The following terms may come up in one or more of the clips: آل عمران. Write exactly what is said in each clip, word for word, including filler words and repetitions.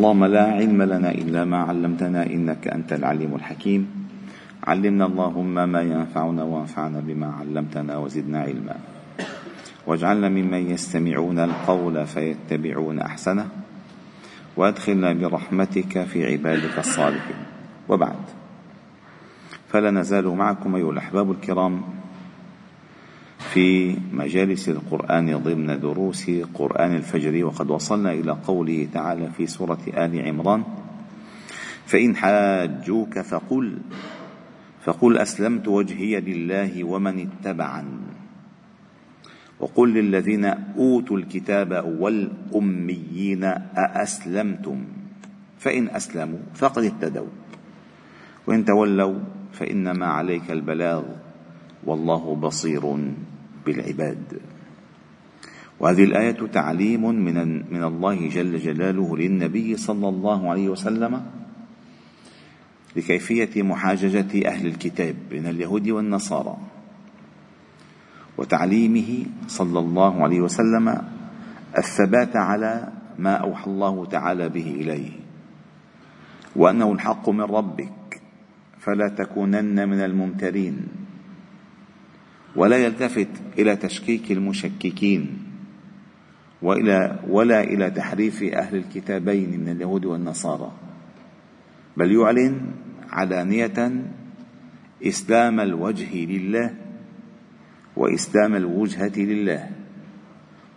اللهم لا علم لنا إلا ما علمتنا إنك أنت العليم الحكيم. علمنا اللهم ما ينفعنا وانفعنا بما علمتنا وزدنا علما، واجعلنا ممن يستمعون القول فيتبعون أحسنه، وأدخلنا برحمتك في عبادك الصالحين. وبعد، فلا نزال معكم أيها الأحباب الكرام في مجالس القرآن ضمن دروس قرآن الفجر، وقد وصلنا إلى قوله تعالى في سورة آل عمران: فإن حاجوك فقل فقل أسلمت وجهي لله ومن اتبعن وقل للذين أوتوا الكتاب والأميين أأسلمتم فإن أسلموا فقد اهتدوا وإن تولوا فإنما عليك البلاغ والله بصير بالعباد. وهذه الآية تعليم من من الله جل جلاله للنبي صلى الله عليه وسلم لكيفية محاججة أهل الكتاب من اليهود والنصارى، وتعليمه صلى الله عليه وسلم الثبات على ما أوحى الله تعالى به إليه، وأنه الحق من ربك فلا تكونن من الممترين، ولا يلتفت إلى تشكيك المشككين وإلى ولا إلى تحريف أهل الكتابين من اليهود والنصارى، بل يعلن علانية إسلام الوجه لله وإسلام الوجهة لله.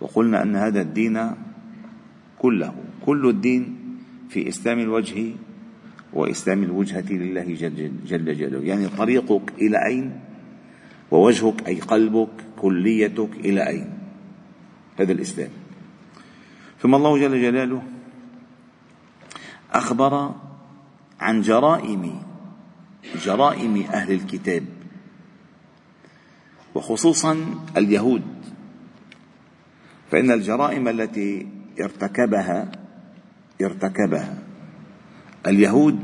وقلنا أن هذا الدين كله، كل الدين في إسلام الوجه وإسلام الوجهة لله جل جلاله، يعني طريقك إلى أين ووجهك أي قلبك كليتك إلى أين، هذا الإسلام. ثم الله جل جلاله أخبر عن جرائم جرائم أهل الكتاب، وخصوصا اليهود، فإن الجرائم التي ارتكبها ارتكبها اليهود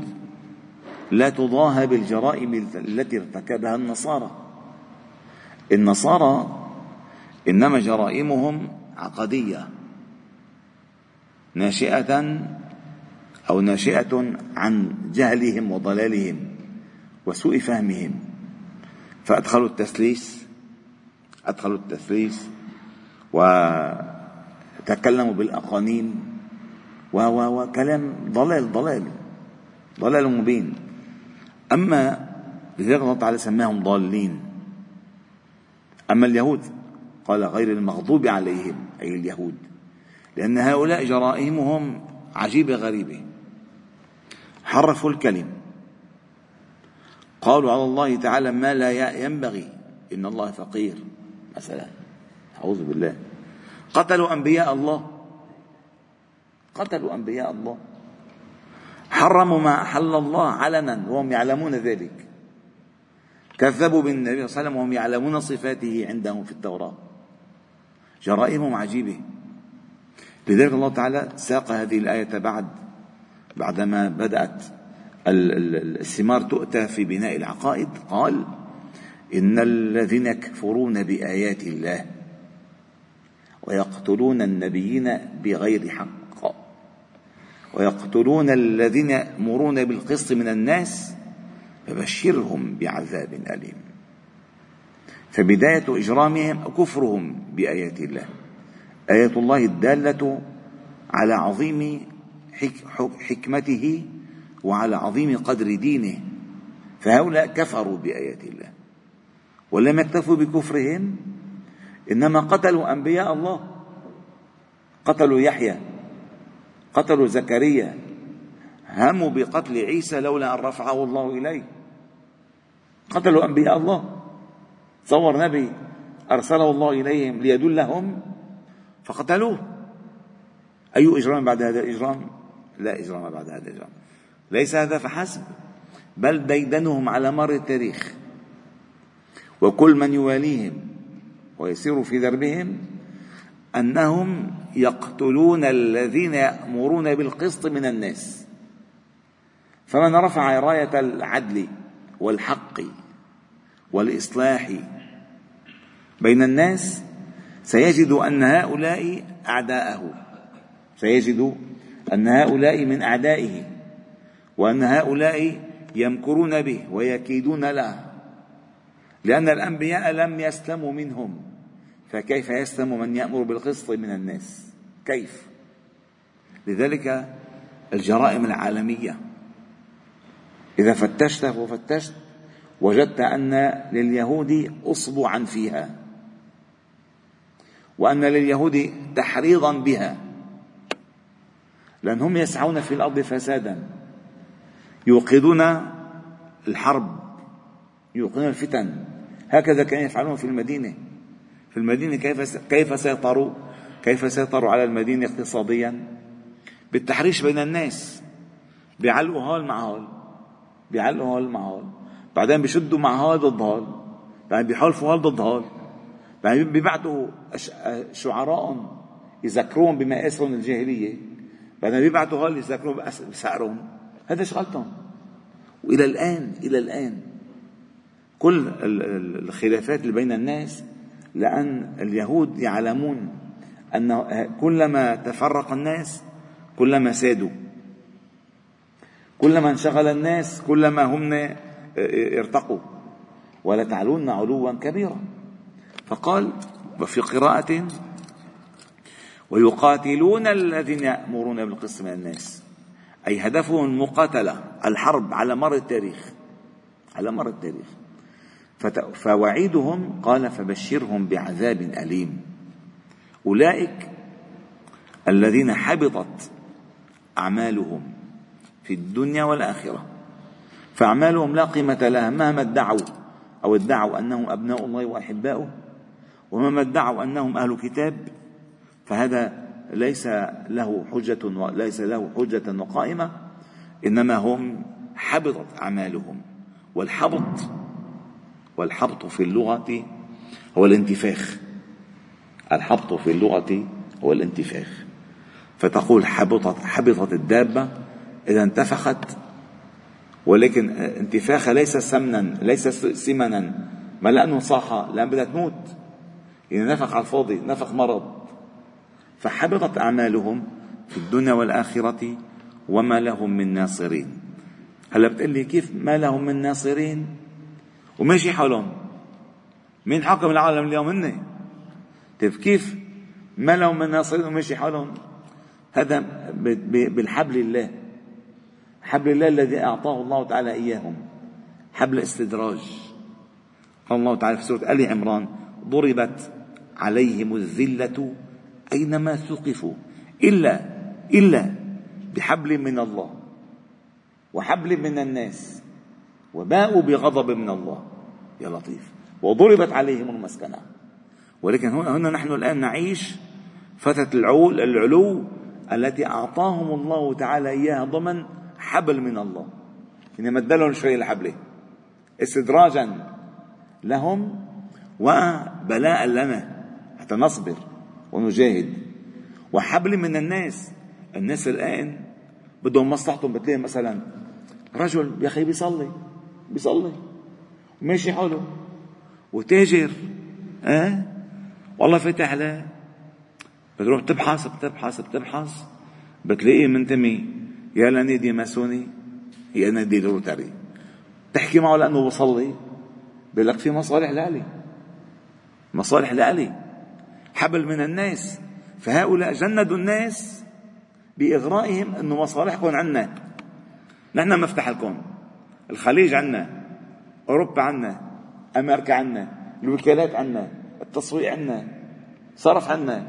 لا تضاهى بالجرائم التي ارتكبها النصارى. النصارى إنما جرائمهم عقدية ناشئة أو ناشئة عن جهلهم وضلالهم وسوء فهمهم، فأدخلوا التسليس أدخلوا التسليس وتكلموا بالأقانيم وكلام ضلال ضلال ضلال مبين. أما لذلك الله تعالى سماهم ضالين. أما اليهود قال غير المغضوب عليهم، أي اليهود، لأن هؤلاء جرائمهم عجيبة غريبة. حرفوا الكلم، قالوا على الله تعالى ما لا ينبغي، إن الله فقير مثلا، أعوذ بالله. قتلوا أنبياء الله قتلوا أنبياء الله حرموا ما أحل الله علنا وهم يعلمون ذلك، كذبوا بالنبي صلى الله عليه وسلم وهم يعلمون صفاته عندهم في التوراة. جرائمهم عجيبة، لذلك الله تعالى ساق هذه الآية بعد بعدما بدأت الثمار تؤتى في بناء العقائد، قال: إن الذين يكفرون بآيات الله ويقتلون النبيين بغير حق ويقتلون الذين يأمرون بالقسط من الناس فبشرهم بعذاب أليم. فبداية إجرامهم كفرهم بآيات الله، آيات الله الدالة على عظيم حكمته وعلى عظيم قدر دينه، فهؤلاء كفروا بآيات الله. ولم يكتفوا بكفرهم، إنما قتلوا أنبياء الله، قتلوا يحيى، قتلوا زكريا، هموا بقتل عيسى لولا أن رفعه الله إليه. قتلوا أنبياء الله، صور نبي أرسله الله إليهم ليدلهم فقتلوه. أي إجرام بعد هذا الإجرام؟ لا إجرام بعد هذا الإجرام. ليس هذا فحسب، بل ديدنهم على مر التاريخ وكل من يواليهم ويسير في دربهم أنهم يقتلون الذين يأمرون بالقسط من الناس. فمن رفع راية العدل والحق والإصلاح بين الناس سيجد أن هؤلاء أعداءه، سيجد أن هؤلاء من أعدائه، وأن هؤلاء يمكرون به ويكيدون له، لأن الأنبياء لم يسلموا منهم، فكيف يسلم من يأمر بالقسط من الناس؟ كيف؟ لذلك الجرائم العالمية إذا فتشت وفتشت وجدت أن لليهود أصبعا فيها، وأن لليهود تحريضا بها، لأنهم يسعون في الأرض فسادا، يوقدون الحرب، يوقدون الفتن. هكذا كانوا يفعلون في المدينة. في المدينة كيف كيف سيطروا كيف سيطروا على المدينة اقتصاديا؟ بالتحريش بين الناس، بيعلقوا هول مع هول، بيعلقوا هول مع هول، بعدين بيشدوا مع هول ضد هول، بعدين بيحلفوا هول ضد هول، بعدين بيبعثوا شعراء يذكرون بمآسرهم الجاهلية، بعدين بيبعثوا هول يذكرون بسعرهم. هذا شغلتهم. وإلى الآن إلى الآن كل الخلافات اللي بين الناس، لأن اليهود يعلمون أن كلما تفرق الناس كلما سادوا، كلما انشغل الناس كلما هم ارتقوا، ولا تعلون علوا كبيرا. فقال وفي قراءة ويقاتلون الذين يأمرون بالقسط من الناس، أي هدفهم المقاتلة، الحرب على مر التاريخ، على مر التاريخ. فوعيدهم قال فبشرهم بعذاب أليم. أولئك الذين حبطت أعمالهم في الدنيا والآخرة، فأعمالهم لا قيمة لها مهما ادعوا أو ادعوا أنهم أبناء الله وأحباؤه، ومهما ادعوا أنهم أهل كتاب، فهذا ليس له حجة وليس له حجة وقائمة، إنما هم حبطت أعمالهم. والحبط والحبط في اللغة هو الانتفاخ، الحبط في اللغة هو الانتفاخ. فتقول حبطت حبطت الدابة إذا انتفخت، ولكن انتفاخ ليس سمنا، ليس سمنا، ما لأنه صاحة، لأن بدها تموت، إذا نفخ على الفاضي، نفخ مرض. فحبطت أعمالهم في الدنيا والآخرة وما لهم من ناصرين. هلا بتقلي كيف ما لهم من ناصرين وماشي حالهم؟ مين حاكم العالم اليوم؟ هن. طيب كيف ما لهم من ناصرين وماشي حالهم؟ هذا بالحبل الله، حبل الله الذي أعطاه الله تعالى إياهم، حبل استدراج. قال الله تعالى في سورة آل عمران ضربت عليهم الذلة أينما ثقفوا إلا إلا بحبل من الله وحبل من الناس وباءوا بغضب من الله. يا لطيف. وضربت عليهم المسكنة. ولكن هنا, هنا نحن الآن نعيش فترة العول العلو التي أعطاهم الله تعالى إياها ضمن حبل من الله، إنما ادلهم شوي الحبلة استدراجا لهم وبلاء لنا حتى نصبر ونجاهد، وحبل من الناس. الناس الآن بدهم مصلحتهم. بتلاقي مثلا رجل يا أخي بيصلي بيصلي وماشي حاله وتاجر، أه؟ والله فتح له، بتروح تبحث بتبحث بتبحث بتلاقيه منتمي يا لنادي ماسوني يا نادي روتاري، تحكي معه لأنه بصلي بيقول لك في مصالح لألي، مصالح لألي، حبل من الناس. فهؤلاء جندوا الناس بإغرائهم أنه مصالحكم عنا، نحن مفتح لكم، الخليج عنا، أوروبا عنا، أمريكا عنا، الوكالات عنا، التسويق عنا، صرف عنا.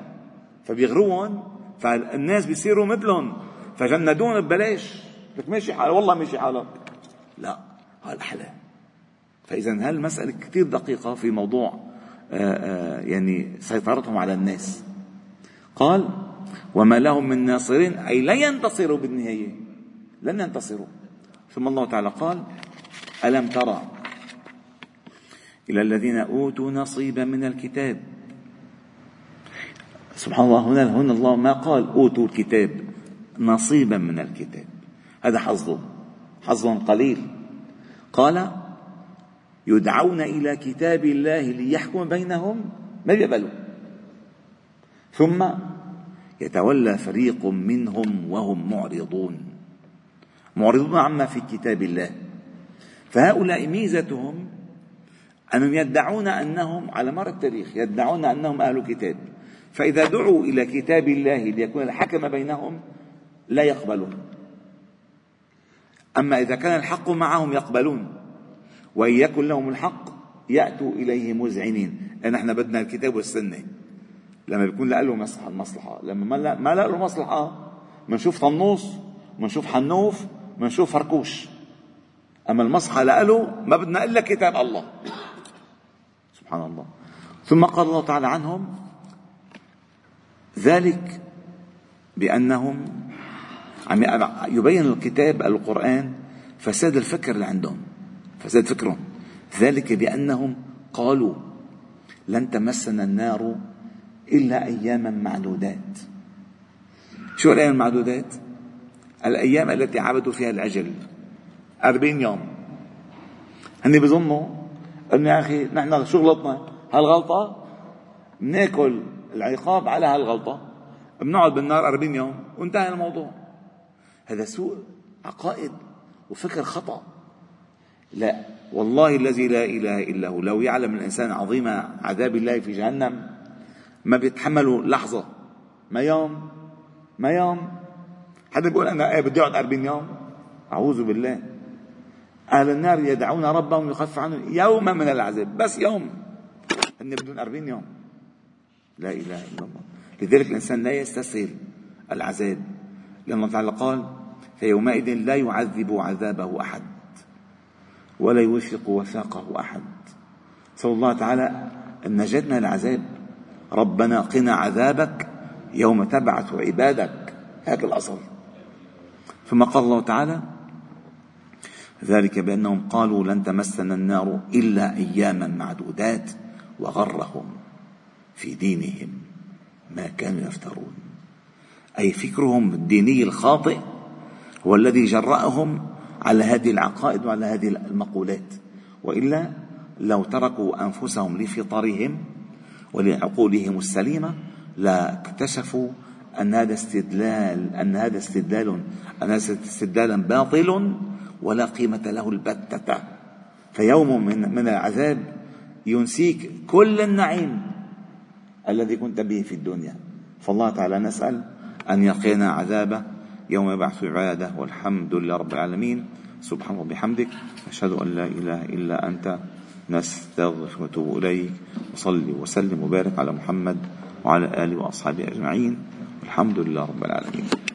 فبيغروهم، فالناس بيصيروا مثلهم، فجندون ببلاش. لك ماشي حالك، والله ماشي حالك، لا هذا أحلى. فإذا هالمسألة كتير دقيقة في موضوع يعني سيطرتهم على الناس. قال وما لهم من ناصرين، أي لا ينتصروا بالنهاية، لن ينتصروا. ثم الله تعالى قال ألم ترى إلى الذين أوتوا نصيبا من الكتاب. سبحان الله، هنا هنا الله ما قال أوتوا الكتاب، نصيبا من الكتاب، هذا حظهم، حظهم قليل. قال يدعون إلى كتاب الله ليحكم بينهم ما يقبلوا، ثم يتولى فريق منهم وهم معرضون معرضون عما في كتاب الله. فهؤلاء ميزتهم أنهم يدعون أنهم على مر التاريخ يدعون أنهم أهل كتاب، فإذا دعوا إلى كتاب الله ليكون الحكم بينهم لا يقبلون، أما إذا كان الحق معهم يقبلون، وإن يكن لهم الحق يأتوا إليه مذعنين. نحن بدنا الكتاب والسنة، لما بيكون لقى له مصلحة، لما ما لقى له مصلحة منشوف طنوس، منشوف حنوف، منشوف فركوش، أما المصلحة لقى له ما بدنا إلا كتاب الله. سبحان الله. ثم قال الله تعالى عنهم ذلك بأنهم عم يبين الكتاب القرآن فساد الفكر اللي عندهم، فساد فكرهم. ذلك بأنهم قالوا لن تمسنا النار إلا أياما معدودات. شو الأيام المعدودات؟ الأيام التي عبدوا فيها العجل، أربعين يوم. هني بظنوا أنه يا أخي نحن شو غلطنا؟ هالغلطة بناكل العقاب على هالغلطة، بنقعد بالنار أربعين يوم وانتهى الموضوع. هذا سوء عقائد وفكر خطأ. لا والله الذي لا إله إلا هو لو يعلم الإنسان عظيم عذاب الله في جهنم ما بيتحملوا لحظة، ما يوم ما يوم. حدا بيقول أنا بدي أقعد أربعين يوم؟ أعوذ بالله. أهل النار يدعون ربهم يخف عنهم يوما من العذاب، بس يوم، أن بدون أربعين يوم. لا إله إلا الله. لذلك الإنسان لا يستسهل العذاب، لأن الله تعالى قال فيومئذ لا يعذب عذابه أحد ولا يوثق وثاقه أحد. صلى الله تعالى أن نجدنا العذاب، ربنا قنا عذابك يوم تبعث عبادك، هذا الأصل. ثم قال الله تعالى ذلك بأنهم قالوا لن تمسنا النار إلا أياما معدودات وغرهم في دينهم ما كانوا يفترون. أي فكرهم الديني الخاطئ هو الذي جرأهم على هذه العقائد وعلى هذه المقولات، وإلا لو تركوا أنفسهم لفطرهم ولعقولهم السليمة لا اكتشفوا أن هذا استدلال أن هذا استدلال أن هذا استدلالا باطل ولا قيمة له البتة. فيوم من, من العذاب ينسيك كل النعيم الذي كنت به في الدنيا. فالله تعالى نسأل أن يقينا عذابه يوم يبعث عباده. والحمد لله رب العالمين. سبحان الله وبحمدك، أشهد أن لا إله إلا أنت، نستغفرك ونتوب إليك. وصلي وسلم وبارك على محمد وعلى آله وأصحابه أجمعين. والحمد لله رب العالمين.